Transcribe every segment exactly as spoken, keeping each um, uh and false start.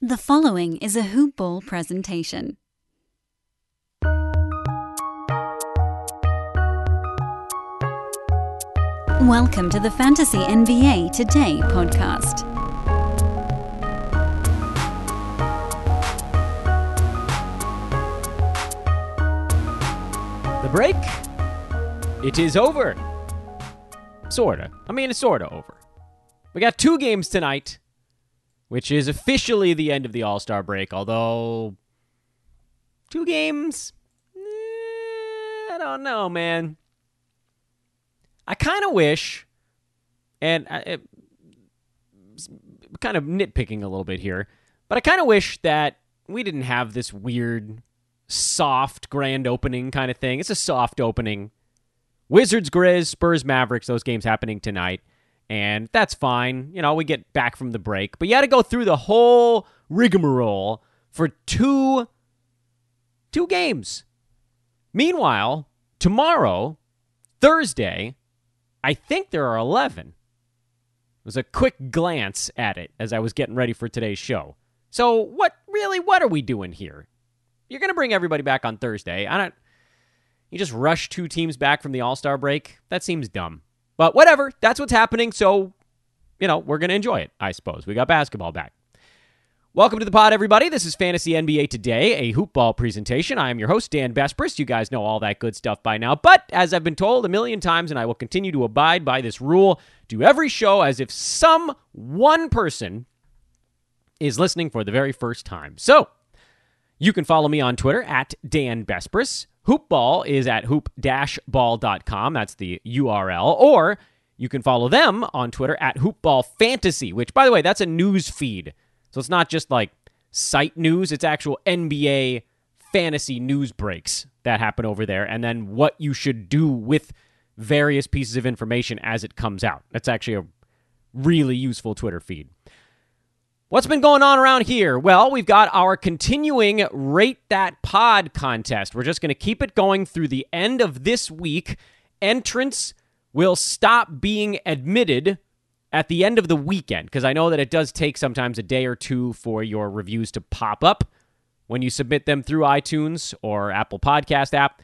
The following is a Hoop Ball presentation. Welcome to the Fantasy N B A Today podcast. The break, it is over. Sorta. I mean, it's sorta over. We got two games tonight, which is officially the end of the All-Star break, although two games, eh, I don't know, man. I kind of wish, and I, kind of nitpicking a little bit here, but I kind of wish that we didn't have this weird, soft, grand opening kind of thing. It's a soft opening. Wizards, Grizz, Spurs, Mavericks, those games happening tonight. And that's fine. You know, we get back from the break. But you had to go through the whole rigmarole for two, two games. Meanwhile, tomorrow, Thursday, I think there are eleven. It was a quick glance at it as I was getting ready for today's show. So what, really, what are we doing here? You're going to bring everybody back on Thursday. I don't, you just rush two teams back from the All-Star break? That seems dumb. But whatever, that's what's happening, so, you know, we're going to enjoy it, I suppose. We got basketball back. Welcome to the pod, everybody. This is Fantasy N B A Today, a hoopball presentation. I am your host, Dan Bespris. You guys know all that good stuff by now. But as I've been told a million times, and I will continue to abide by this rule, do every show as if some one person is listening for the very first time. So, you can follow me on Twitter, at Dan Bespris. Hoopball is at hoop dash ball dot com. That's the U R L. Or you can follow them on Twitter at Hoopball Fantasy, which, by the way, that's a news feed. So it's not just like site news. It's actual N B A fantasy news breaks that happen over there. And then what you should do with various pieces of information as it comes out. That's actually a really useful Twitter feed. What's been going on around here? Well, we've got our continuing Rate That Pod contest. We're just going to keep it going through the end of this week. Entrants will stop being admitted at the end of the weekend, because I know that it does take sometimes a day or two for your reviews to pop up when you submit them through iTunes or Apple Podcast app.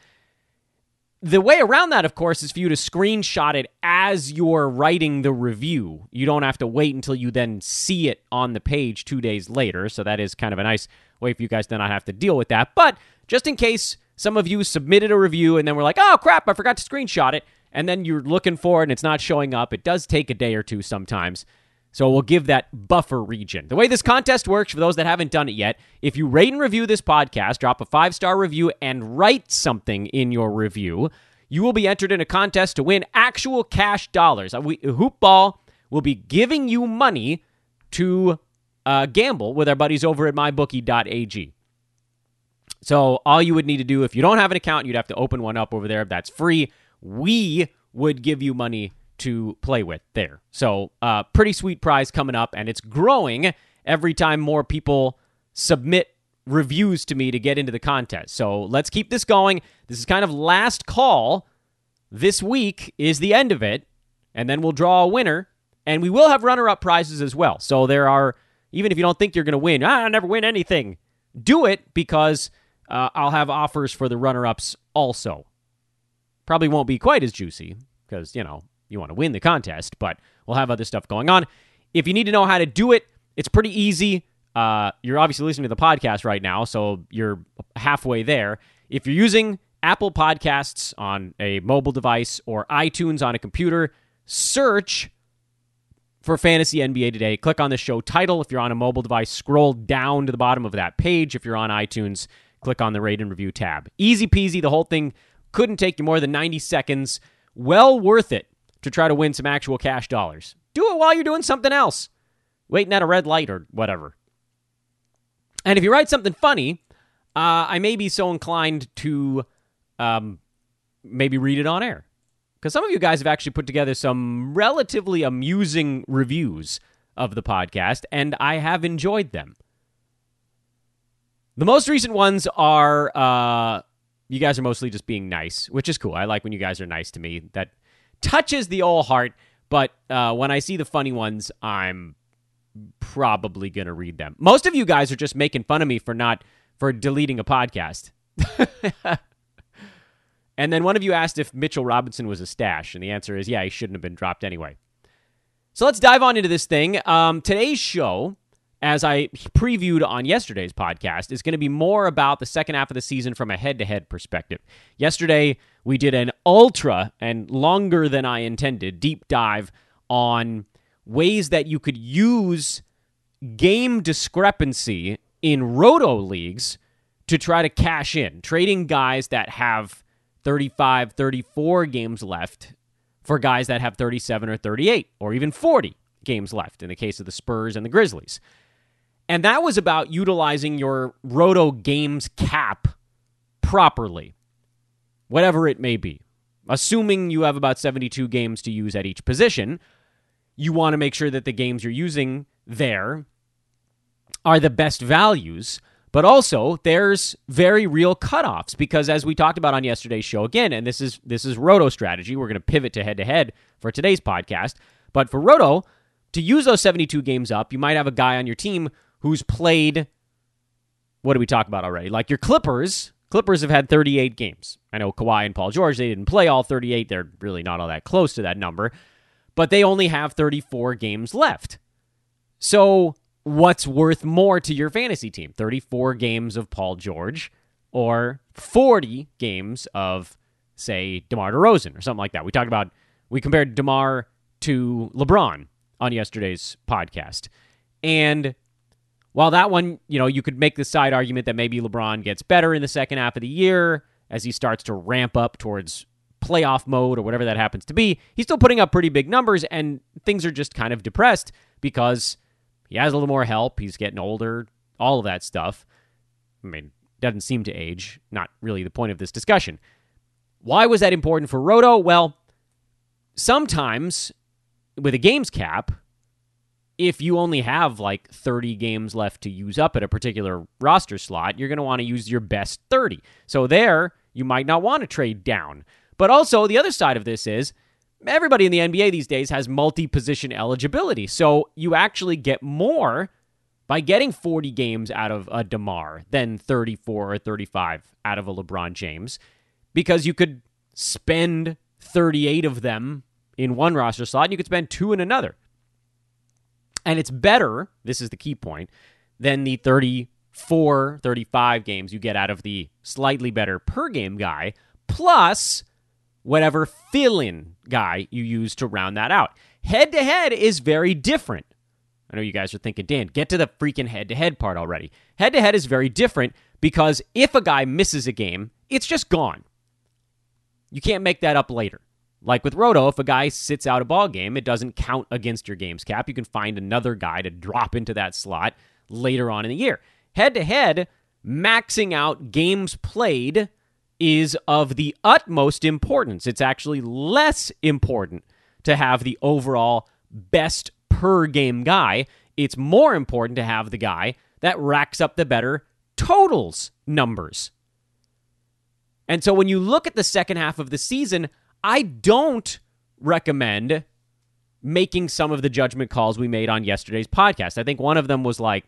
The way around that, of course, is for you to screenshot it as you're writing the review. You don't have to wait until you then see it on the page two days later, so that is kind of a nice way for you guys to not have to deal with that. But just in case some of you submitted a review and then were like, oh, crap, I forgot to screenshot it, and then you're looking for it and it's not showing up, it does take a day or two sometimes. So we'll give that buffer region. The way this contest works, for those that haven't done it yet, if you rate and review this podcast, drop a five-star review, and write something in your review, you will be entered in a contest to win actual cash dollars. We, Hoopball will be giving you money to uh, gamble with our buddies over at my bookie dot a g. So all you would need to do, if you don't have an account, you'd have to open one up over there. That's free. We would give you money to play with there. So uh, pretty sweet prize coming up, and it's growing every time more people submit reviews to me to get into the contest. So let's keep this going. This is kind of last call. This week is the end of it, and then we'll draw a winner, and we will have runner-up prizes as well. So there are, even if you don't think you're going to win, ah, I never win anything, do it, because uh, I'll have offers for the runner-ups also. Probably won't be quite as juicy, because, you know, you want to win the contest, but we'll have other stuff going on. If you need to know how to do it, it's pretty easy. Uh, you're obviously listening to the podcast right now, so you're halfway there. If you're using Apple Podcasts on a mobile device or iTunes on a computer, search for Fantasy N B A Today. Click on the show title. If you're on a mobile device, scroll down to the bottom of that page. If you're on iTunes, click on the rate and review tab. Easy peasy. The whole thing couldn't take you more than ninety seconds. Well worth it to try to win some actual cash dollars. Do it while you're doing something else. Waiting at a red light or whatever. And if you write something funny, uh, I may be so inclined to um, maybe read it on air. Because some of you guys have actually put together some relatively amusing reviews of the podcast, and I have enjoyed them. The most recent ones are, uh, you guys are mostly just being nice, which is cool. I like when you guys are nice to me. That touches the old heart, but uh, when I see the funny ones, I'm probably going to read them. Most of you guys are just making fun of me for not, for deleting a podcast. And then one of you asked if Mitchell Robinson was a stash, and the answer is, yeah, he shouldn't have been dropped anyway. So let's dive on into this thing. Um, today's show, as I previewed on yesterday's podcast, is going to be more about the second half of the season from a head-to-head perspective. Yesterday, we did an ultra and longer than I intended deep dive on ways that you could use game discrepancy in roto leagues to try to cash in, trading guys that have thirty-five, thirty-four games left for guys that have thirty-seven or thirty-eight or even forty games left in the case of the Spurs and the Grizzlies. And that was about utilizing your roto games cap properly, whatever it may be. Assuming you have about seventy-two games to use at each position, you want to make sure that the games you're using there are the best values. But also, there's very real cutoffs because, as we talked about on yesterday's show again, and this is this is roto strategy. We're going to pivot to head-to-head for today's podcast. But for roto, to use those seventy-two games up, you might have a guy on your team who's played, what did we talk about already? Like your Clippers. Clippers have had thirty-eight games. I know Kawhi and Paul George, they didn't play all thirty-eight. They're really not all that close to that number. But they only have thirty-four games left. So what's worth more to your fantasy team? thirty-four games of Paul George or forty games of, say, DeMar DeRozan or something like that. We talked about, we compared DeMar to LeBron on yesterday's podcast. And while that one, you know, you could make the side argument that maybe LeBron gets better in the second half of the year as he starts to ramp up towards playoff mode or whatever that happens to be, he's still putting up pretty big numbers and things are just kind of depressed because he has a little more help. He's getting older, all of that stuff. I mean, doesn't seem to age. Not really the point of this discussion. Why was that important for roto? Well, sometimes with a games cap, if you only have like thirty games left to use up at a particular roster slot, you're going to want to use your best thirty. So there, you might not want to trade down. But also, the other side of this is, everybody in the N B A these days has multi-position eligibility, so you actually get more by getting forty games out of a DeMar than thirty-four or thirty-five out of a LeBron James, because you could spend thirty-eight of them in one roster slot, and you could spend two in another. And it's better, this is the key point, than the thirty-four, thirty-five games you get out of the slightly better per-game guy, plus whatever fill-in guy you use to round that out. Head-to-head is very different. I know you guys are thinking, Dan, get to the freaking head-to-head part already. Head-to-head is very different because if a guy misses a game, it's just gone. You can't make that up later. Like with roto, if a guy sits out a ball game, it doesn't count against your games cap. You can find another guy to drop into that slot later on in the year. Head-to-head, maxing out games played is of the utmost importance. It's actually less important to have the overall best per game guy. It's more important to have the guy that racks up the better totals numbers. And so when you look at the second half of the season, I don't recommend making some of the judgment calls we made on yesterday's podcast. I think one of them was like,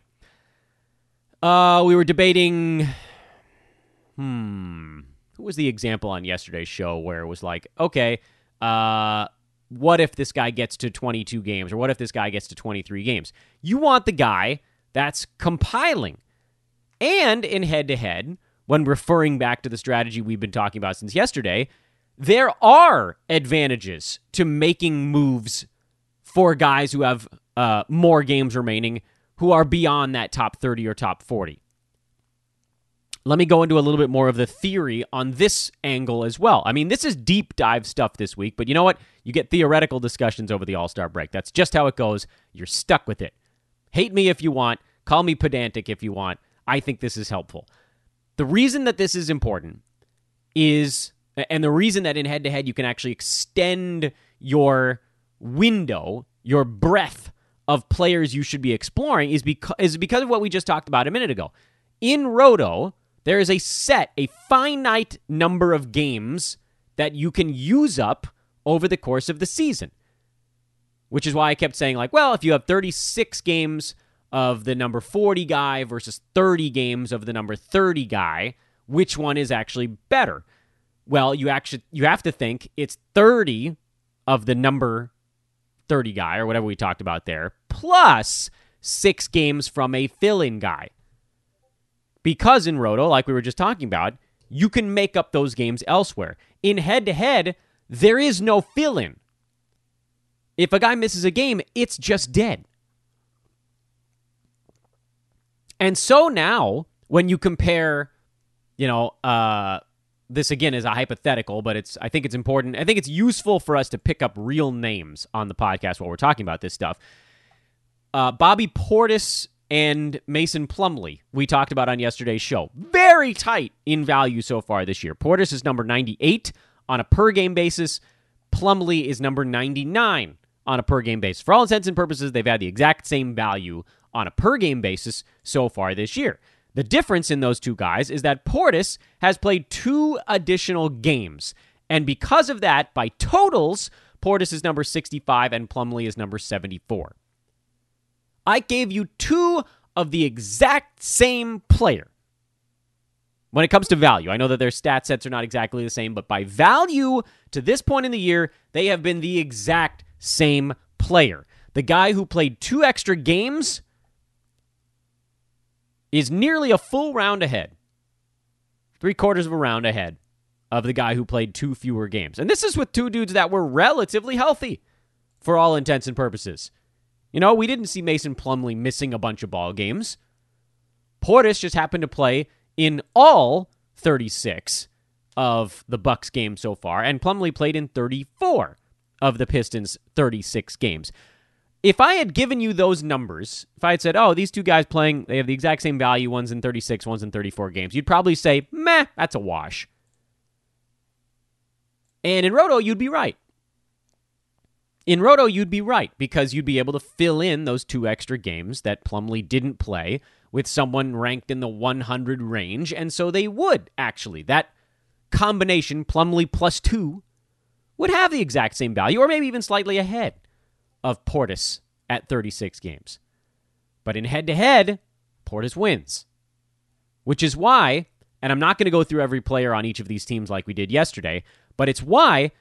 uh, we were debating, hmm... Who was the example on yesterday's show where it was like, okay, uh, what if this guy gets to twenty-two games or what if this guy gets to twenty-three games? You want the guy that's compiling. And in head-to-head, when referring back to the strategy we've been talking about since yesterday, there are advantages to making moves for guys who have uh, more games remaining who are beyond that top thirty or top forty. Let me go into a little bit more of the theory on this angle as well. I mean, this is deep dive stuff this week, but you know what? You get theoretical discussions over the All-Star break. That's just how it goes. You're stuck with it. Hate me if you want. Call me pedantic if you want. I think this is helpful. The reason that this is important is, and the reason that in head-to-head you can actually extend your window, your breadth of players you should be exploring is because, is because of what we just talked about a minute ago. In roto, there is a set, a finite number of games that you can use up over the course of the season. which is why I kept saying, like, well, if you have thirty-six games of the number forty guy versus thirty games of the number thirty guy, which one is actually better? Well, you actually you have to think it's thirty of the number thirty guy, or whatever we talked about there, plus six games from a fill-in guy. Because in Roto, like we were just talking about, you can make up those games elsewhere. In head-to-head, there is no fill-in. If a guy misses a game, it's just dead. And so now, when you compare, you know, uh, this again is a hypothetical, but it's I think it's important. I think it's useful for us to pick up real names on the podcast while we're talking about this stuff. Uh, Bobby Portis and Mason Plumlee, we talked about on yesterday's show. Very tight in value so far this year. Portis is number ninety-eight on a per-game basis. Plumlee is number ninety-nine on a per-game basis. For all intents and purposes, they've had the exact same value on a per-game basis so far this year. The difference in those two guys is that Portis has played two additional games. And because of that, by totals, Portis is number sixty-five and Plumlee is number seventy-four. I gave you two of the exact same player when it comes to value. I know that their stat sets are not exactly the same, but by value to this point in the year, they have been the exact same player. The guy who played two extra games is nearly a full round ahead, three quarters of a round ahead of the guy who played two fewer games. And this is with two dudes that were relatively healthy for all intents and purposes. You know, we didn't see Mason Plumlee missing a bunch of ball games. Portis just happened to play in all thirty-six of the Bucks games so far, and Plumlee played in thirty-four of the Pistons' thirty-six games. If I had given you those numbers, if I had said, oh, these two guys playing, they have the exact same value, one's in thirty-six, one's in thirty-four games, you'd probably say, meh, that's a wash. And in Roto, you'd be right. In Roto, you'd be right, because you'd be able to fill in those two extra games that Plumlee didn't play with someone ranked in the one hundred range, and so they would, actually. That combination, Plumlee plus two, would have the exact same value, or maybe even slightly ahead of Portis at thirty-six games. But in head-to-head, Portis wins, which is why, and I'm not going to go through every player on each of these teams like we did yesterday, but it's why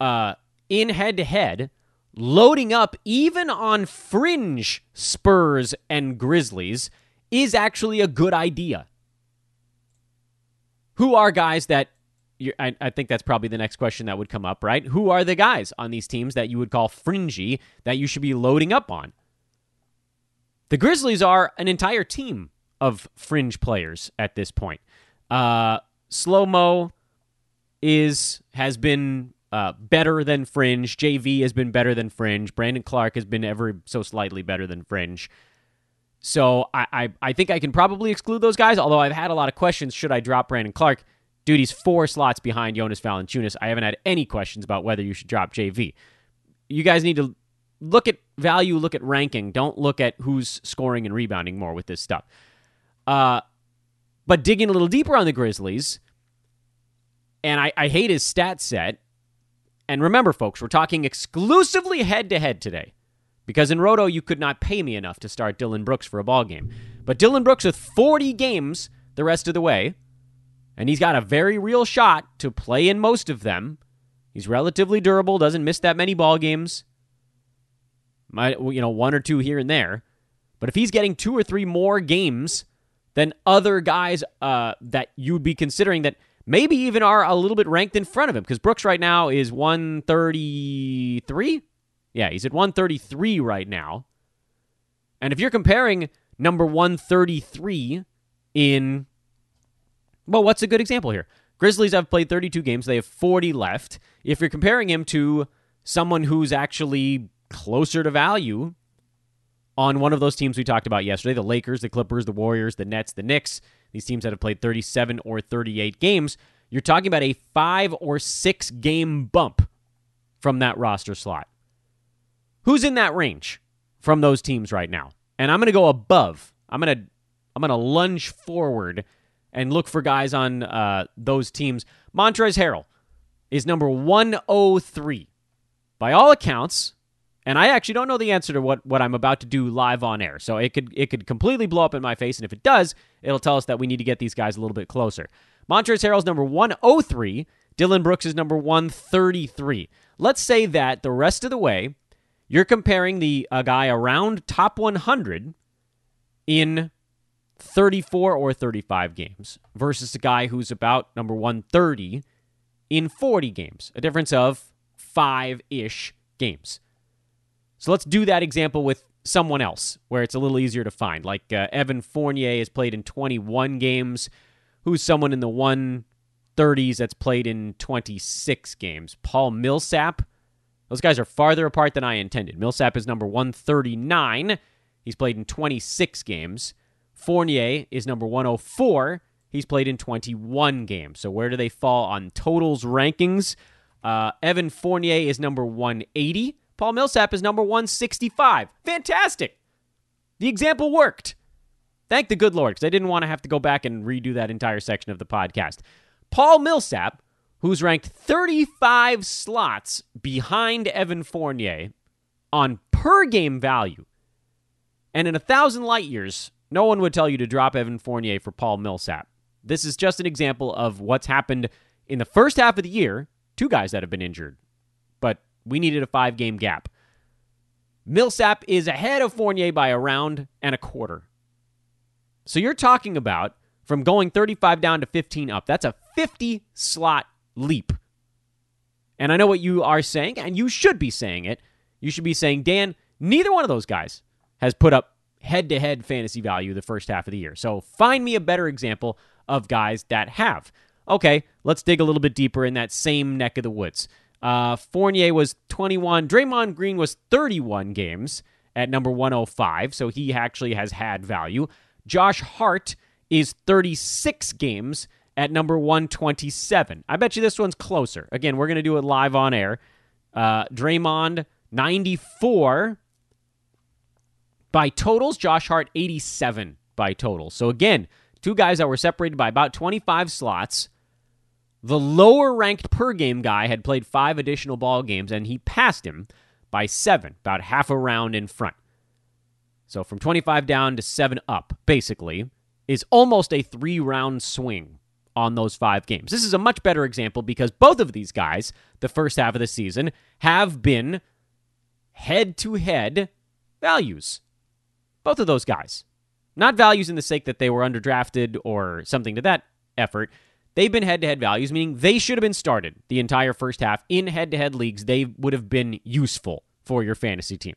uh, in head-to-head, loading up even on fringe Spurs and Grizzlies is actually a good idea. Who are guys that, you're, I, I think that's probably the next question that would come up, right? Who are the guys on these teams that you would call fringy that you should be loading up on? The Grizzlies are an entire team of fringe players at this point. Uh, Slow-Mo is, has been... Uh, better than fringe. J V has been better than fringe. Brandon Clark has been ever so slightly better than fringe. So I, I I think I can probably exclude those guys, although I've had a lot of questions. Should I drop Brandon Clark? Dude, he's four slots behind Jonas Valanciunas. I haven't had any questions about whether you should drop J V. You guys need to look at value, look at ranking. Don't look at who's scoring and rebounding more with this stuff. Uh, but digging a little deeper on the Grizzlies, and I, I hate his stat set. And remember, folks, we're talking exclusively head-to-head today, because in Roto, you could not pay me enough to start Dillon Brooks for a ball game. But Dillon Brooks with forty games the rest of the way, and he's got a very real shot to play in most of them. He's relatively durable, doesn't miss that many ball games. Might, you know, one or two here and there. But if he's getting two or three more games than other guys uh, that you'd be considering that maybe even are a little bit ranked in front of him, because Brooks right now is one thirty-three. Yeah, he's at one thirty-three right now. And if you're comparing number one thirty-three in... Well, what's a good example here? Grizzlies have played thirty-two games. They have forty left. If you're comparing him to someone who's actually closer to value on one of those teams we talked about yesterday, the Lakers, the Clippers, the Warriors, the Nets, the Knicks... These teams that have played thirty-seven or thirty-eight games, you're talking about a five or six game bump from that roster slot. Who's in that range from those teams right now? And I'm going to go above. I'm going to I'm going to lunge forward and look for guys on uh, those teams. Montrezl Harrell is number one oh three. By all accounts, And I actually don't know the answer to what, what I'm about to do live on air. So it could it could completely blow up in my face. And if it does, it'll tell us that we need to get these guys a little bit closer. Montrezl Harrell's number one oh three. Dylan Brooks is number one thirty-three. Let's say that the rest of the way, you're comparing the a guy around top one hundred in thirty-four or thirty-five games versus a guy who's about number one thirty in forty games. A difference of five-ish games. So let's do that example with someone else where it's a little easier to find. Like uh, Evan Fournier has played in twenty-one games. Who's someone in the one thirties that's played in twenty-six games? Paul Millsap. Those guys are farther apart than I intended. Millsap is number one thirty-nine. He's played in twenty-six games. Fournier is number one oh four. He's played in twenty-one games. So where do they fall on totals rankings? Uh, Evan Fournier is number one eighty. Paul Millsap is number one sixty-five. Fantastic. The example worked. Thank the good Lord, because I didn't want to have to go back and redo that entire section of the podcast. Paul Millsap, who's ranked thirty-five slots behind Evan Fournier on per-game value. And in a thousand light years, no one would tell you to drop Evan Fournier for Paul Millsap. This is just an example of what's happened in the first half of the year. Two guys that have been injured. But we needed a five-game gap. Millsap is ahead of Fournier by a round and a quarter. So you're talking about, from going thirty-five down to fifteen up, that's a fifty-slot leap. And I know what you are saying, and you should be saying it. You should be saying, Dan, neither one of those guys has put up head-to-head fantasy value the first half of the year. So find me a better example of guys that have. Okay, let's dig a little bit deeper in that same neck of the woods. Uh, Fournier was twenty-one. Draymond Green was thirty-one games at number one oh five, so he actually has had value. Josh Hart is thirty-six games at number one twenty-seven. I bet you this one's closer. Again, we're going to do it live on air. Uh, Draymond, ninety-four by totals. Josh Hart, eighty-seven by totals. So again, two guys that were separated by about twenty-five slots. The lower-ranked per-game guy had played five additional ball games, and he passed him by seven, about half a round in front. So from twenty-five down to seven up, basically, is almost a three-round swing on those five games. This is a much better example because both of these guys, the first half of the season, have been head-to-head values. Both of those guys. Not values in the sake that they were underdrafted or something to that effort. They've been head-to-head values, meaning they should have been started the entire first half. In head-to-head leagues, they would have been useful for your fantasy team.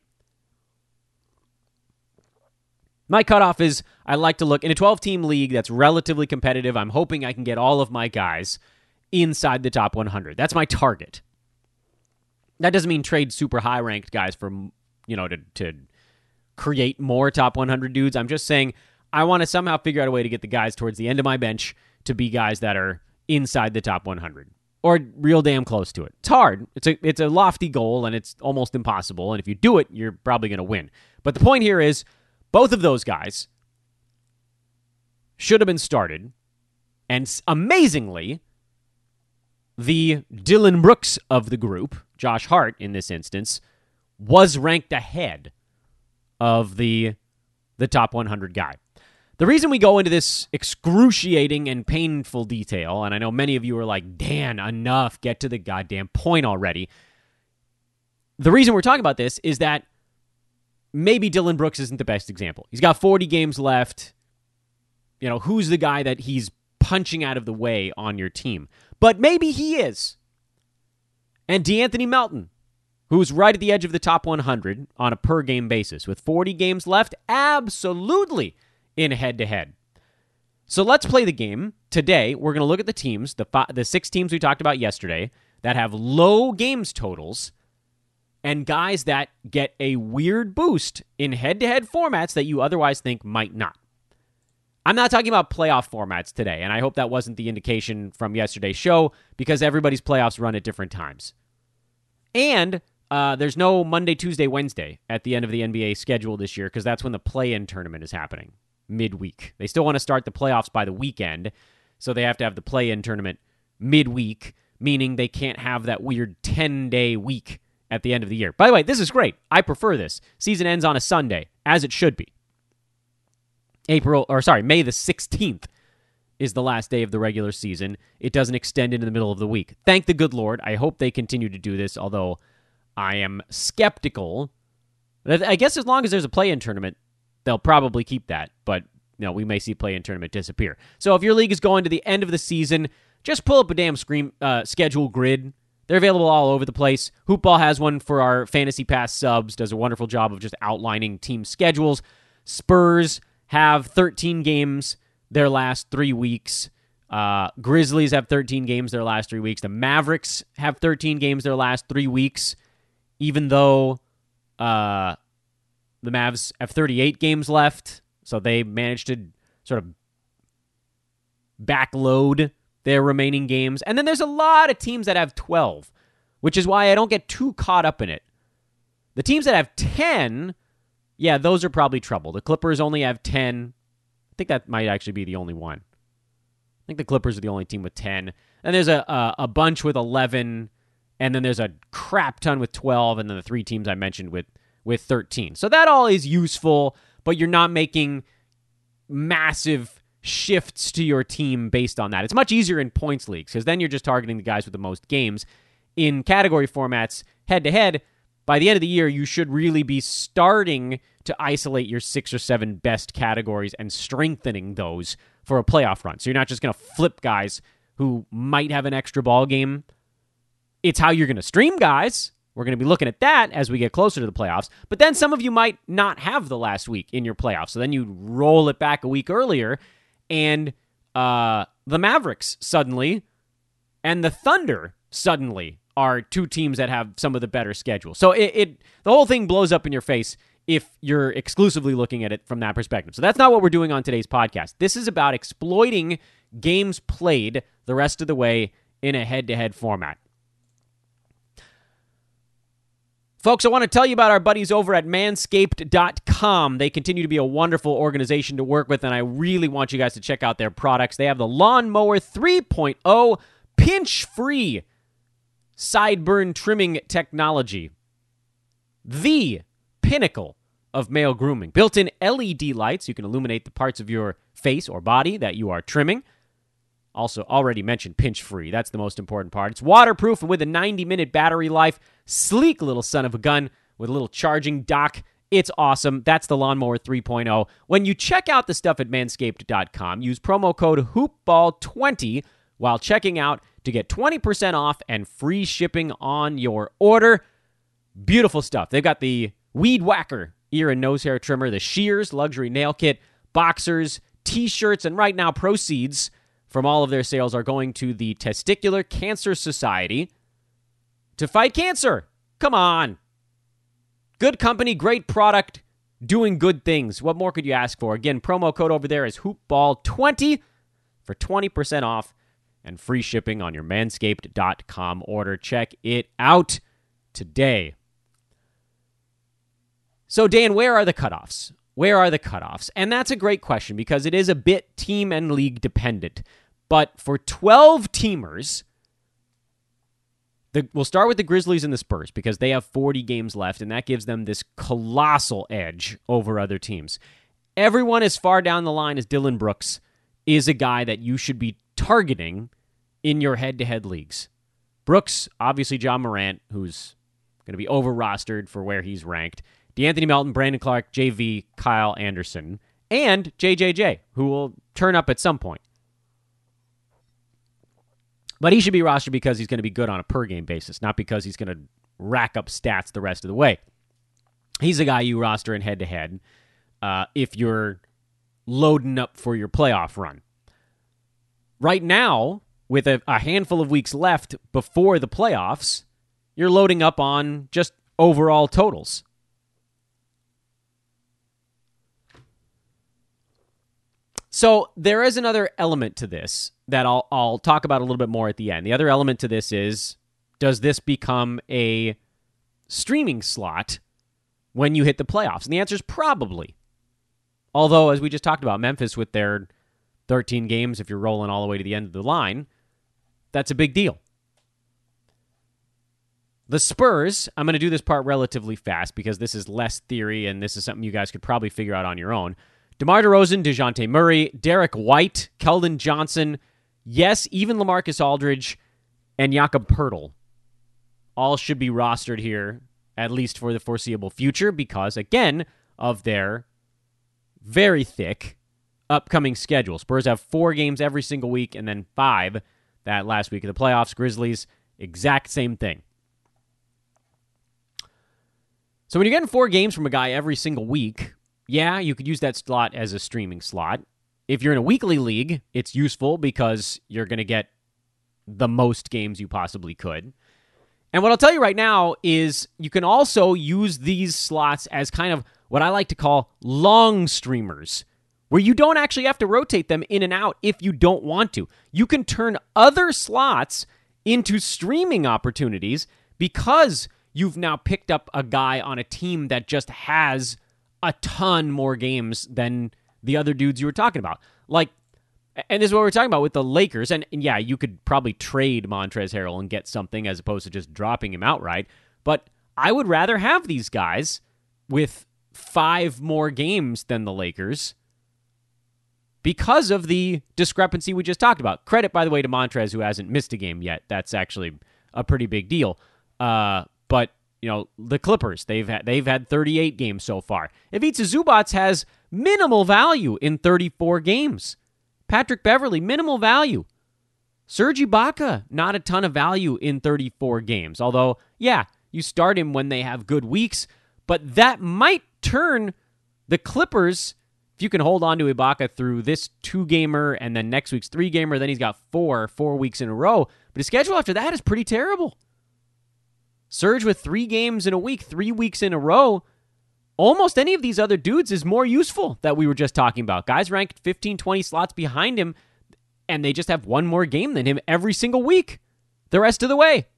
My cutoff is I like to look in a twelve-team league that's relatively competitive. I'm hoping I can get all of my guys inside the top one hundred. That's my target. That doesn't mean trade super high-ranked guys for, you know, to, to create more top one hundred dudes. I'm just saying I want to somehow figure out a way to get the guys towards the end of my bench to be guys that are inside the top one hundred or real damn close to it. It's hard. It's a it's a lofty goal, and it's almost impossible. And if you do it, you're probably going to win. But the point here is both of those guys should have been started. And amazingly, the Dylan Brooks of the group, Josh Hart in this instance, was ranked ahead of the the top one hundred guy. The reason we go into this excruciating and painful detail, and I know many of you are like, Dan, enough, get to the goddamn point already. The reason we're talking about this is that maybe Dylan Brooks isn't the best example. He's got forty games left. You know, who's the guy that he's punching out of the way on your team? But maybe he is. And DeAnthony Melton, who's right at the edge of the top one hundred on a per-game basis, with forty games left, absolutely in head-to-head. So let's play the game. Today, we're going to look at the teams, the five, the six teams we talked about yesterday, that have low games totals, and guys that get a weird boost in head-to-head formats that you otherwise think might not. I'm not talking about playoff formats today, and I hope that wasn't the indication from yesterday's show, because everybody's playoffs run at different times. And Uh, there's no Monday, Tuesday, Wednesday at the end of the N B A schedule this year because that's when the play-in tournament is happening, midweek. They still want to start the playoffs by the weekend, so they have to have the play-in tournament midweek, meaning they can't have that weird ten-day week at the end of the year. By the way, this is great. I prefer this. Season ends on a Sunday, as it should be. April, or sorry, May the sixteenth is the last day of the regular season. It doesn't extend into the middle of the week. Thank the good Lord. I hope they continue to do this, although I am skeptical. I guess as long as there's a play-in tournament, they'll probably keep that, but no, we may see play-in tournament disappear. So if your league is going to the end of the season, just pull up a damn screen, uh, schedule grid. They're available all over the place. Hoopball has one for our Fantasy Pass subs, does a wonderful job of just outlining team schedules. Spurs have thirteen games their last three weeks. Uh, Grizzlies have thirteen games their last three weeks. The Mavericks have thirteen games their last three weeks, even though uh, the Mavs have thirty-eight games left. So they managed to sort of backload their remaining games. And then there's a lot of teams that have twelve, which is why I don't get too caught up in it. The teams that have ten, yeah, those are probably trouble. The Clippers only have ten. I think that might actually be the only one. I think the Clippers are the only team with ten. And there's a, a, a bunch with eleven, and then there's a crap ton with twelve, and then the three teams I mentioned with, with thirteen. So that all is useful, but you're not making massive shifts to your team based on that. It's much easier in points leagues because then you're just targeting the guys with the most games. In category formats, head-to-head, by the end of the year, you should really be starting to isolate your six or seven best categories and strengthening those for a playoff run. So you're not just going to flip guys who might have an extra ball game. It's how you're going to stream guys. We're going to be looking at that as we get closer to the playoffs. But then some of you might not have the last week in your playoffs. So then you roll it back a week earlier, and uh, the Mavericks suddenly and the Thunder suddenly are two teams that have some of the better schedules. So it, it the whole thing blows up in your face if you're exclusively looking at it from that perspective. So that's not what we're doing on today's podcast. This is about exploiting games played the rest of the way in a head-to-head format. Folks, I want to tell you about our buddies over at manscaped dot com. They continue to be a wonderful organization to work with, and I really want you guys to check out their products. They have the Lawn Mower three point oh pinch-free sideburn trimming technology, the pinnacle of male grooming. Built-in L E D lights. You can illuminate the parts of your face or body that you are trimming. Also, already mentioned pinch-free. That's the most important part. It's waterproof and with a ninety-minute battery life. Sleek little son of a gun with a little charging dock. It's awesome. That's the Lawn Mower three point oh. When you check out the stuff at manscaped dot com, use promo code hoopball twenty while checking out to get twenty percent off and free shipping on your order. Beautiful stuff. They've got the Weed Whacker ear and nose hair trimmer, the shears, luxury nail kit, boxers, t-shirts, and right now proceeds from all of their sales are going to the Testicular Cancer Society to fight cancer. Come on. Good company, great product, doing good things. What more could you ask for? Again, promo code over there is hoopball twenty for twenty percent off and free shipping on your manscaped dot com order. Check it out today. So, Dan, where are the cutoffs? Where are the cutoffs? And that's a great question because it is a bit team and league dependent. But for twelve-teamers, the, we'll start with the Grizzlies and the Spurs because they have forty games left, and that gives them this colossal edge over other teams. Everyone as far down the line as Dylan Brooks is a guy that you should be targeting in your head-to-head leagues. Brooks, obviously Ja Morant, who's going to be over-rostered for where he's ranked, DeAnthony Melton, Brandon Clark, J V, Kyle Anderson, and J J J, who will turn up at some point. But he should be rostered because he's going to be good on a per-game basis, not because he's going to rack up stats the rest of the way. He's a guy you roster in head-to-head uh, if you're loading up for your playoff run. Right now, with a, a handful of weeks left before the playoffs, you're loading up on just overall totals. So there is another element to this that I'll I'll talk about a little bit more at the end. The other element to this is, does this become a streaming slot when you hit the playoffs? And the answer is probably. Although, as we just talked about, Memphis with their thirteen games, if you're rolling all the way to the end of the line, that's a big deal. The Spurs, I'm going to do this part relatively fast because this is less theory and this is something you guys could probably figure out on your own. DeMar DeRozan, DeJounte Murray, Derek White, Keldon Johnson, yes, even LaMarcus Aldridge, and Jakob Poeltl all should be rostered here, at least for the foreseeable future, because, again, of their very thick upcoming schedule. Spurs have four games every single week and then five that last week of the playoffs. Grizzlies, exact same thing. So when you're getting four games from a guy every single week, yeah, you could use that slot as a streaming slot. If you're in a weekly league, it's useful because you're going to get the most games you possibly could. And what I'll tell you right now is you can also use these slots as kind of what I like to call long streamers, where you don't actually have to rotate them in and out if you don't want to. You can turn other slots into streaming opportunities because you've now picked up a guy on a team that just has a ton more games than the other dudes you were talking about. Like, and this is what we're talking about with the Lakers. And, and yeah, you could probably trade Montrezl Harrell and get something as opposed to just dropping him outright. But I would rather have these guys with five more games than the Lakers because of the discrepancy we just talked about. Credit, by the way, to Montrez, who hasn't missed a game yet. That's actually a pretty big deal. Uh, But, you know, the Clippers, they've had, they've had thirty-eight games so far. Ivica Zubac has minimal value in thirty-four games. Patrick Beverley, minimal value. Serge Ibaka, not a ton of value in thirty-four games. Although, yeah, you start him when they have good weeks, but that might turn the Clippers, if you can hold on to Ibaka through this two-gamer and then next week's three-gamer, then he's got four, four weeks in a row. But his schedule after that is pretty terrible. Surge with three games in a week, three weeks in a row, almost any of these other dudes is more useful that we were just talking about. Guys ranked fifteen, twenty slots behind him, and they just have one more game than him every single week the rest of the way.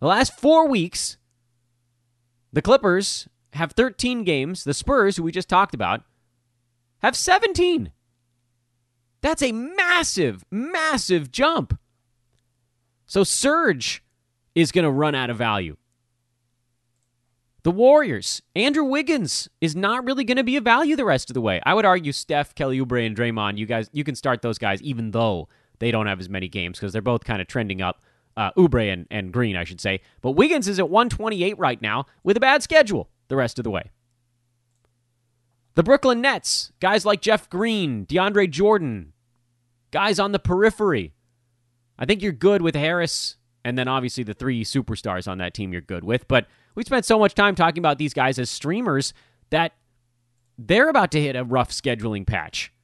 The last four weeks, the Clippers have thirteen games. The Spurs, who we just talked about, have seventeen. That's a massive, massive jump. So Surge is going to run out of value. The Warriors, Andrew Wiggins is not really going to be a value the rest of the way. I would argue Steph, Kelly Oubre, and Draymond, you guys, you can start those guys even though they don't have as many games because they're both kind of trending up. Uh, Oubre and, and Green, I should say. But Wiggins is at one twenty-eight right now with a bad schedule the rest of the way. The Brooklyn Nets, guys like Jeff Green, DeAndre Jordan, guys on the periphery. I think you're good with Harris, and then obviously the three superstars on that team you're good with. But we spent so much time talking about these guys as streamers that they're about to hit a rough scheduling patch.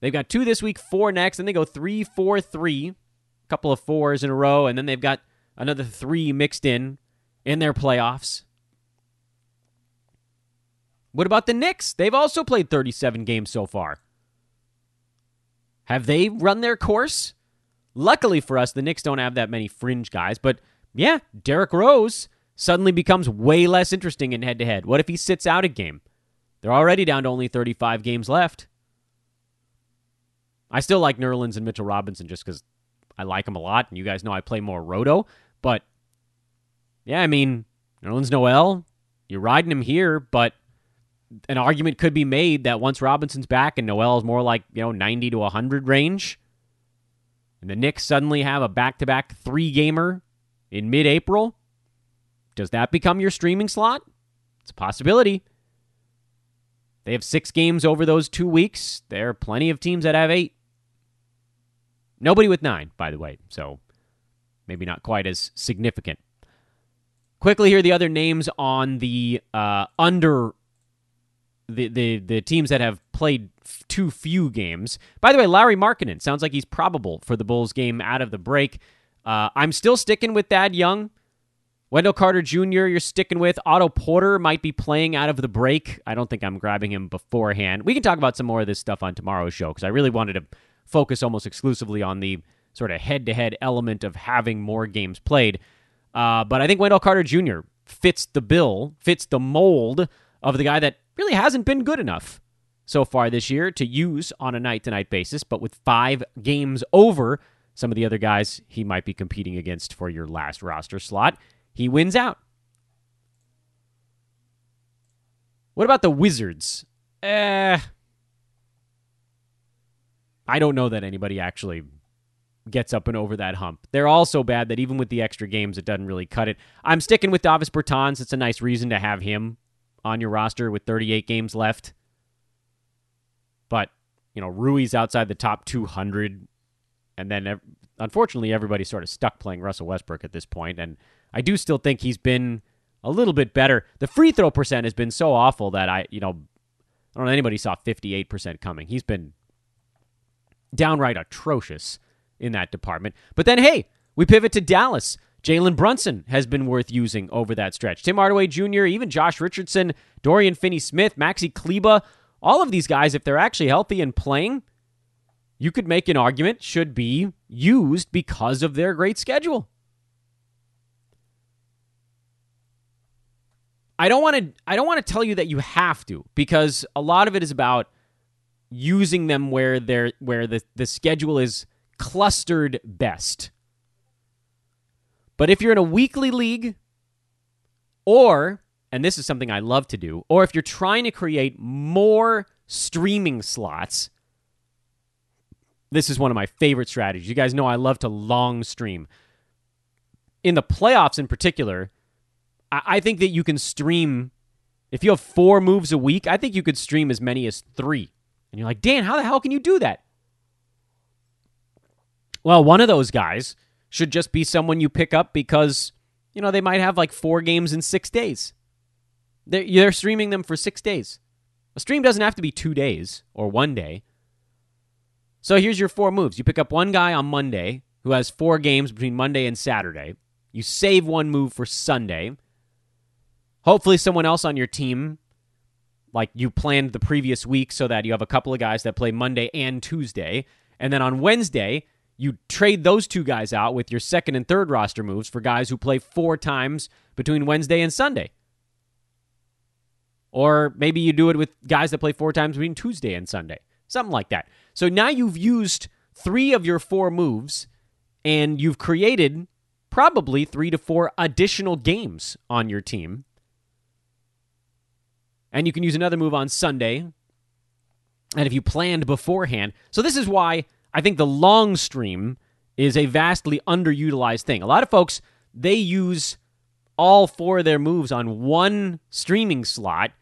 They've got two this week, four next, and they go three, four, three, a couple of fours in a row, and then they've got another three mixed in in their playoffs. What about the Knicks? They've also played thirty-seven games so far. Have they run their course? Luckily for us, the Knicks don't have that many fringe guys, but yeah, Derrick Rose suddenly becomes way less interesting in head-to-head. What if he sits out a game? They're already down to only thirty-five games left. I still like Nerlens and Mitchell Robinson just because I like them a lot, and you guys know I play more Roto, but yeah, I mean, Nerlens Noel, you're riding him here, but an argument could be made that once Robinson's back and Noel's more like, you know, ninety to one hundred range, and the Knicks suddenly have a back-to-back three-gamer in mid-April, does that become your streaming slot? It's a possibility. They have six games over those two weeks. There are plenty of teams that have eight. Nobody with nine, by the way, so maybe not quite as significant. Quickly here, the other names on the uh, under The, the the teams that have played f- too few games. By the way, Lauri Markkanen sounds like he's probable for the Bulls game out of the break. Uh, I'm still sticking with Thad Young. Wendell Carter Junior you're sticking with. Otto Porter might be playing out of the break. I don't think I'm grabbing him beforehand. We can talk about some more of this stuff on tomorrow's show because I really wanted to focus almost exclusively on the sort of head-to-head element of having more games played. Uh, but I think Wendell Carter Junior fits the bill, fits the mold of the guy that really hasn't been good enough so far this year to use on a night-to-night basis, but with five games over, some of the other guys he might be competing against for your last roster slot, he wins out. What about the Wizards? Eh, I don't know that anybody actually gets up and over that hump. They're all so bad that even with the extra games, it doesn't really cut it. I'm sticking with Davis Bertans. It's a nice reason to have him on your roster with thirty-eight games left. But, you know, Rui's outside the top two hundred. And then, unfortunately, everybody's sort of stuck playing Russell Westbrook at this point. And I do still think he's been a little bit better. The free throw percent has been so awful that I, you know, I don't know anybody saw fifty-eight percent coming. He's been downright atrocious in that department. But then, hey, we pivot to Dallas. Jalen Brunson has been worth using over that stretch. Tim Hardaway Junior, even Josh Richardson, Dorian Finney-Smith, Maxi Kleba, all of these guys, if they're actually healthy and playing, you could make an argument should be used because of their great schedule. I don't want to I don't want to tell you that you have to, because a lot of it is about using them where they're where the, the schedule is clustered best. But if you're in a weekly league, or, and this is something I love to do, or if you're trying to create more streaming slots, this is one of my favorite strategies. You guys know I love to long stream. In the playoffs in particular, I, I think that you can stream, if you have four moves a week, I think you could stream as many as three. And you're like, Dan, how the hell can you do that? Well, one of those guys should just be someone you pick up because, you know, they might have like four games in six days. They're, you're streaming them for six days. A stream doesn't have to be two days or one day. So here's your four moves. You pick up one guy on Monday who has four games between Monday and Saturday. You save one move for Sunday. Hopefully someone else on your team, like you planned the previous week so that you have a couple of guys that play Monday and Tuesday. And then on Wednesday, you trade those two guys out with your second and third roster moves for guys who play four times between Wednesday and Sunday. Or maybe you do it with guys that play four times between Tuesday and Sunday. Something like that. So now you've used three of your four moves, and you've created probably three to four additional games on your team. And you can use another move on Sunday. And if you planned beforehand. So this is why I think the long stream is a vastly underutilized thing. A lot of folks, they use all four of their moves on one streaming slot.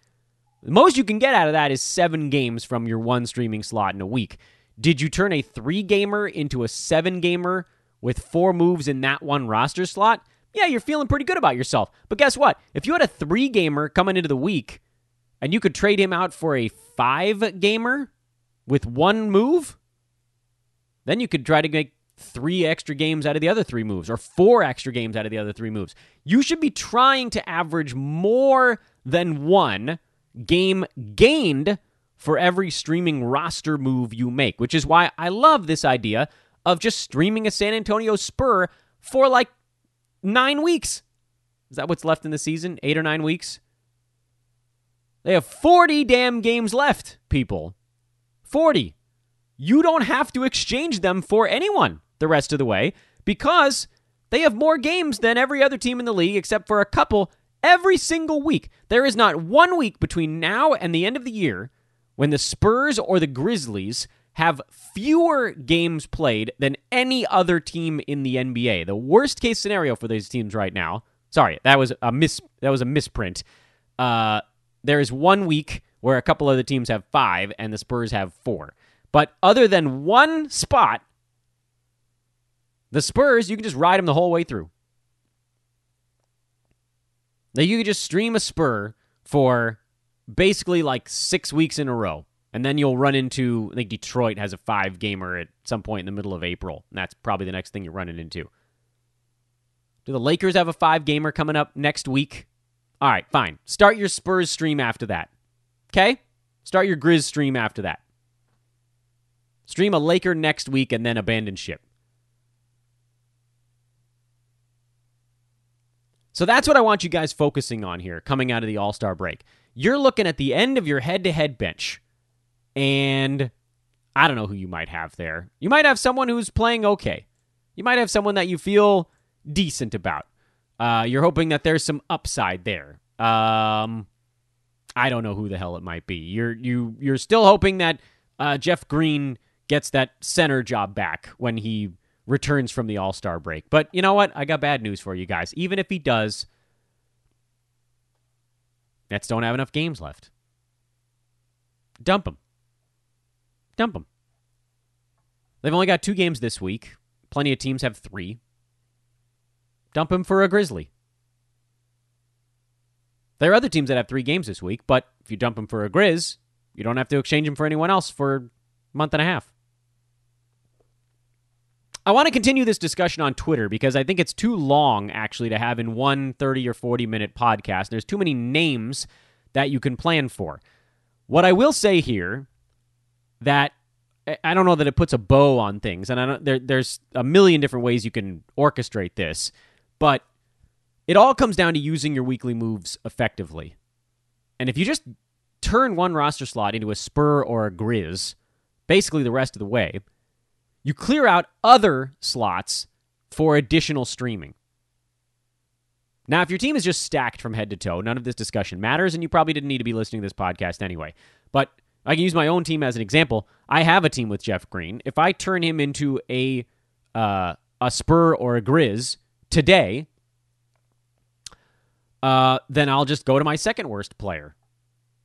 The most you can get out of that is seven games from your one streaming slot in a week. Did you turn a three-gamer into a seven-gamer with four moves in that one roster slot? Yeah, you're feeling pretty good about yourself. But guess what? If you had a three-gamer coming into the week and you could trade him out for a five-gamer with one move, then you could try to make three extra games out of the other three moves or four extra games out of the other three moves. You should be trying to average more than one game gained for every streaming roster move you make, which is why I love this idea of just streaming a San Antonio Spur for like nine weeks. Is that what's left in the season? Eight or nine weeks? They have forty damn games left, people. forty. You don't have to exchange them for anyone the rest of the way because they have more games than every other team in the league except for a couple every single week. There is not one week between now and the end of the year when the Spurs or the Grizzlies have fewer games played than any other team in the N B A. The worst case scenario for these teams right now. Sorry, that was a mis that was a misprint. Uh, there is one week where a couple other teams have five and the Spurs have four. But other than one spot, the Spurs, you can just ride them the whole way through. Now, you can just stream a Spur for basically like six weeks in a row. And then you'll run into, I think Detroit has a five-gamer at some point in the middle of April. And that's probably the next thing you're running into. Do the Lakers have a five-gamer coming up next week? All right, fine. Start your Spurs stream after that. Okay? Start your Grizz stream after that. Stream a Laker next week and then abandon ship. So that's what I want you guys focusing on here coming out of the All-Star break. You're looking at the end of your head-to-head bench. And I don't know who you might have there. You might have someone who's playing okay. You might have someone that you feel decent about. Uh, you're hoping that there's some upside there. Um, I don't know who the hell it might be. You're you you're still hoping that uh, Jeff Green gets that center job back when he returns from the All-Star break. But you know what? I got bad news for you guys. Even if he does, Nets don't have enough games left. Dump him. Dump him. They've only got two games this week. Plenty of teams have three. Dump him for a Grizzly. There are other teams that have three games this week, but if you dump him for a Grizz, you don't have to exchange him for anyone else for a month and a half. I want to continue this discussion on Twitter because I think it's too long, actually, to have in one thirty- or forty-minute podcast. There's too many names that you can plan for. What I will say here, that I don't know that it puts a bow on things, and I don't, there, there's a million different ways you can orchestrate this, but it all comes down to using your weekly moves effectively. And if you just turn one roster slot into a Spur or a Grizz, basically the rest of the way, you clear out other slots for additional streaming. Now, if your team is just stacked from head to toe, none of this discussion matters, and you probably didn't need to be listening to this podcast anyway. But I can use my own team as an example. I have a team with Jeff Green. If I turn him into a uh, a Spur or a Grizz today, Uh, then I'll just go to my second worst player.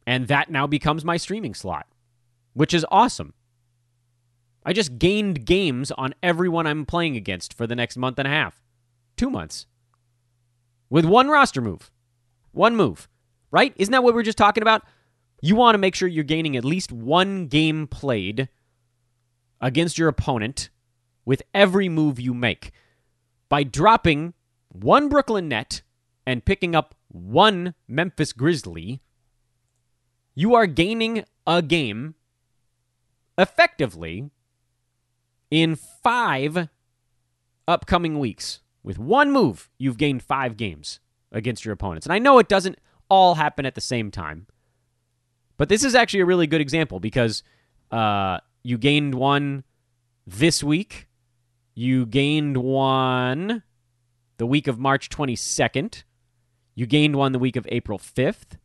And that now becomes my streaming slot, which is awesome. I just gained games on everyone I'm playing against for the next month and a half. Two months. With one roster move. One move. Right? Isn't that what we were just talking about? You want to make sure you're gaining at least one game played against your opponent with every move you make. By dropping one Brooklyn Net and picking up one Memphis Grizzly, you are gaining a game effectively in five upcoming weeks. With one move, you've gained five games against your opponents. And I know it doesn't all happen at the same time, but this is actually a really good example because uh, you gained one this week. You gained one the week of March twenty-second. You gained one the week of April fifth.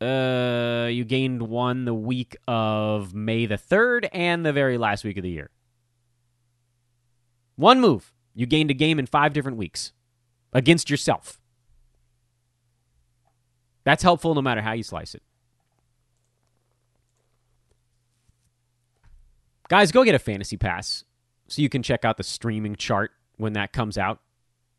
Uh, you gained one the week of May the third and the very last week of the year. One move. You gained a game in five different weeks against yourself. That's helpful no matter how you slice it. Guys, go get a fantasy pass so you can check out the streaming chart when that comes out.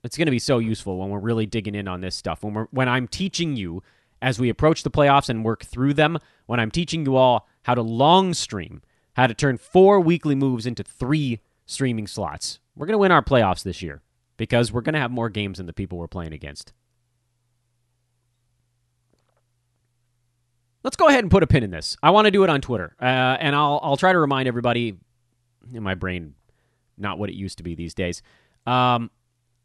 It's going to be so useful when we're really digging in on this stuff. When we're, when I'm teaching you as we approach the playoffs and work through them, when I'm teaching you all how to long stream, how to turn four weekly moves into three streaming slots. We're going to win our playoffs this year because we're going to have more games than the people we're playing against. Let's go ahead and put a pin in this. I want to do it on Twitter, uh, and I'll I'll try to remind everybody. In my brain, not what it used to be these days. Um...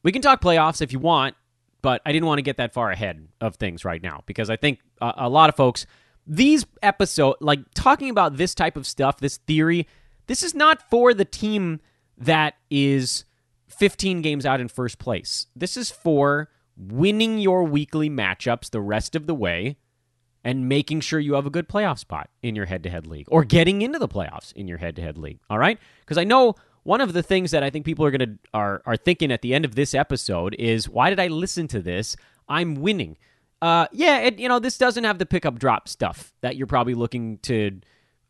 We can talk playoffs if you want, but I didn't want to get that far ahead of things right now because I think a, a lot of folks, these episodes, like talking about this type of stuff, this theory, this is not for the team that is fifteen games out in first place. This is for winning your weekly matchups the rest of the way and making sure you have a good playoff spot in your head-to-head league or getting into the playoffs in your head-to-head league, all right? Because I know one of the things that I think people are gonna are are thinking at the end of this episode is, why did I listen to this? I'm winning. Uh, yeah, it, you know, this doesn't have the pickup drop stuff that you're probably looking to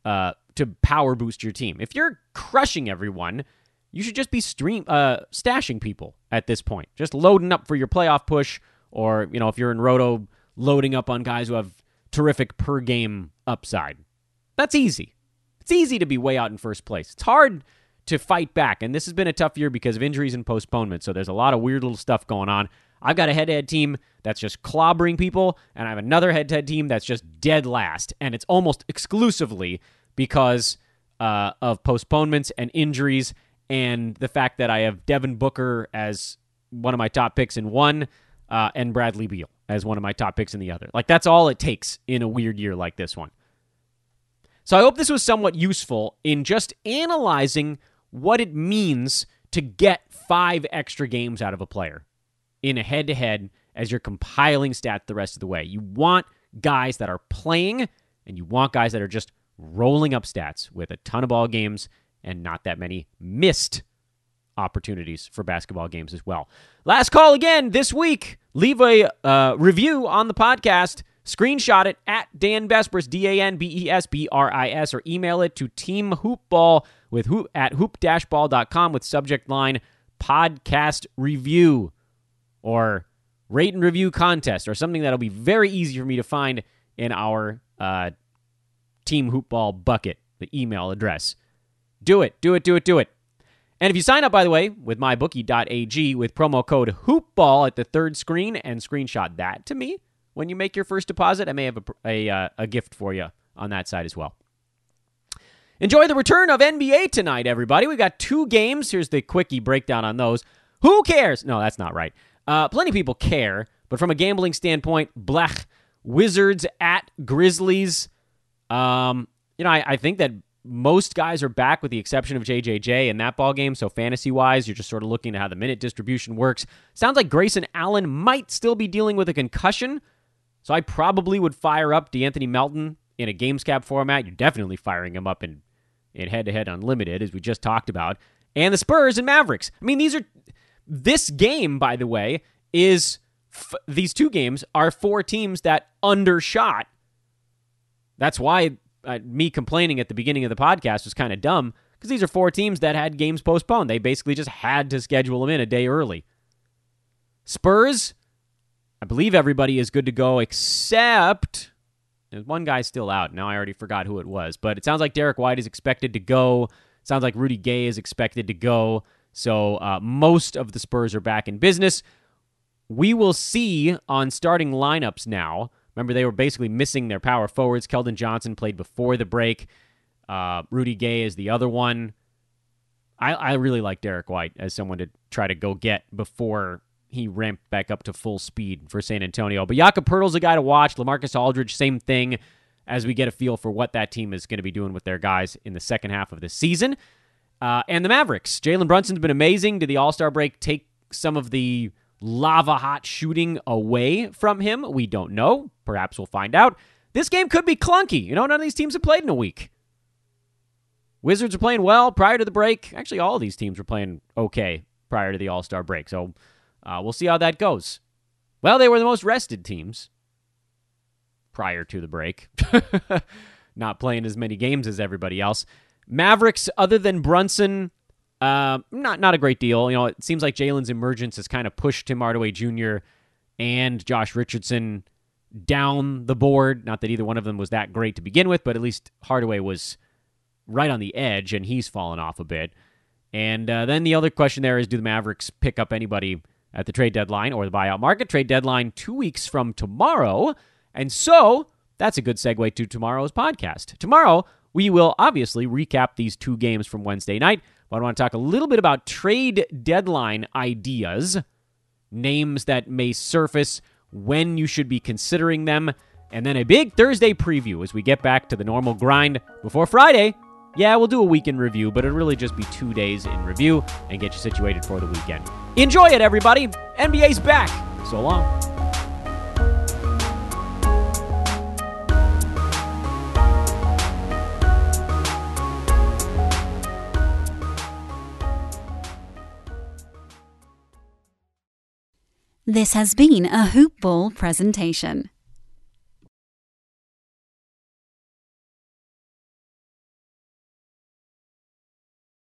uh, to power boost your team. If you're crushing everyone, you should just be stream uh, stashing people at this point, just loading up for your playoff push, or you know, if you're in Roto, loading up on guys who have terrific per game upside. That's easy. It's easy to be way out in first place. It's hard to fight back, and this has been a tough year because of injuries and postponements, so there's a lot of weird little stuff going on. I've got a head-to-head team that's just clobbering people, and I have another head-to-head team that's just dead last, and it's almost exclusively because uh, of postponements and injuries and the fact that I have Devin Booker as one of my top picks in one uh, and Bradley Beal as one of my top picks in the other. Like, that's all it takes in a weird year like this one. So I hope this was somewhat useful in just analyzing what it means to get five extra games out of a player in a head-to-head as you're compiling stats the rest of the way. You want guys that are playing, and you want guys that are just rolling up stats with a ton of ball games and not that many missed opportunities for basketball games as well. Last call again this week. Leave a uh, review on the podcast. Screenshot it at Dan Bespris, D A N B E S B R I S, or email it to Team Hoopball with hoop, at hoop dash ball dot com with subject line podcast review or rate and review contest or something that'll be very easy for me to find in our uh, Team Hoopball bucket, the email address. Do it, do it, do it, do it. And if you sign up, by the way, with my bookie dot a g with promo code HOOPBALL at the third screen and screenshot that to me, when you make your first deposit, I may have a, a, a gift for you on that side as well. Enjoy the return of N B A tonight, everybody. We've got two games. Here's the quickie breakdown on those. Who cares? No, that's not right. Uh, plenty of people care, but from a gambling standpoint, blech. Wizards at Grizzlies. Um, you know, I, I think that most guys are back with the exception of J J J in that ball game. So fantasy-wise, you're just sort of looking at how the minute distribution works. Sounds like Grayson Allen might still be dealing with a concussion. So I probably would fire up DeAnthony Melton in a GameScap format. You're definitely firing him up in, in head-to-head unlimited, as we just talked about. And the Spurs and Mavericks. I mean, these are... This game, by the way, is... F- these two games are four teams that undershot. That's why uh, me complaining at the beginning of the podcast was kind of dumb, because these are four teams that had games postponed. They basically just had to schedule them in a day early. Spurs... I believe everybody is good to go except there's one guy still out. Now I already forgot who it was, but it sounds like Derek White is expected to go. It sounds like Rudy Gay is expected to go. So uh, most of the Spurs are back in business. We will see on starting lineups now. Remember, they were basically missing their power forwards. Keldon Johnson played before the break. Uh, Rudy Gay is the other one. I, I really like Derek White as someone to try to go get before he ramped back up to full speed for San Antonio. But Jakob Poeltl's a guy to watch. LaMarcus Aldridge, same thing, as we get a feel for what that team is going to be doing with their guys in the second half of the season. Uh, and the Mavericks. Jalen Brunson's been amazing. Did the All-Star break take some of the lava-hot shooting away from him? We don't know. Perhaps we'll find out. This game could be clunky. You know, none of these teams have played in a week. Wizards are playing well prior to the break. Actually, all of these teams were playing okay prior to the All-Star break. So... Uh, we'll see how that goes. Well, they were the most rested teams prior to the break. Not playing as many games as everybody else. Mavericks, other than Brunson, uh, not not a great deal. You know, it seems like Jalen's emergence has kind of pushed Tim Hardaway Junior and Josh Richardson down the board. Not that either one of them was that great to begin with, but at least Hardaway was right on the edge, and he's fallen off a bit. And uh, then the other question there is, do the Mavericks pick up anybody at the trade deadline or the buyout market? Trade deadline two weeks from tomorrow. And so that's a good segue to tomorrow's podcast. Tomorrow, we will obviously recap these two games from Wednesday night, but I want to talk a little bit about trade deadline ideas, names that may surface, when you should be considering them, and then a big Thursday preview as we get back to the normal grind before Friday. Yeah, we'll do a weekend review, but it'll really just be two days in review and get you situated for the weekend. Enjoy it, everybody. N B A's back. So long. This has been a Hoop Ball presentation.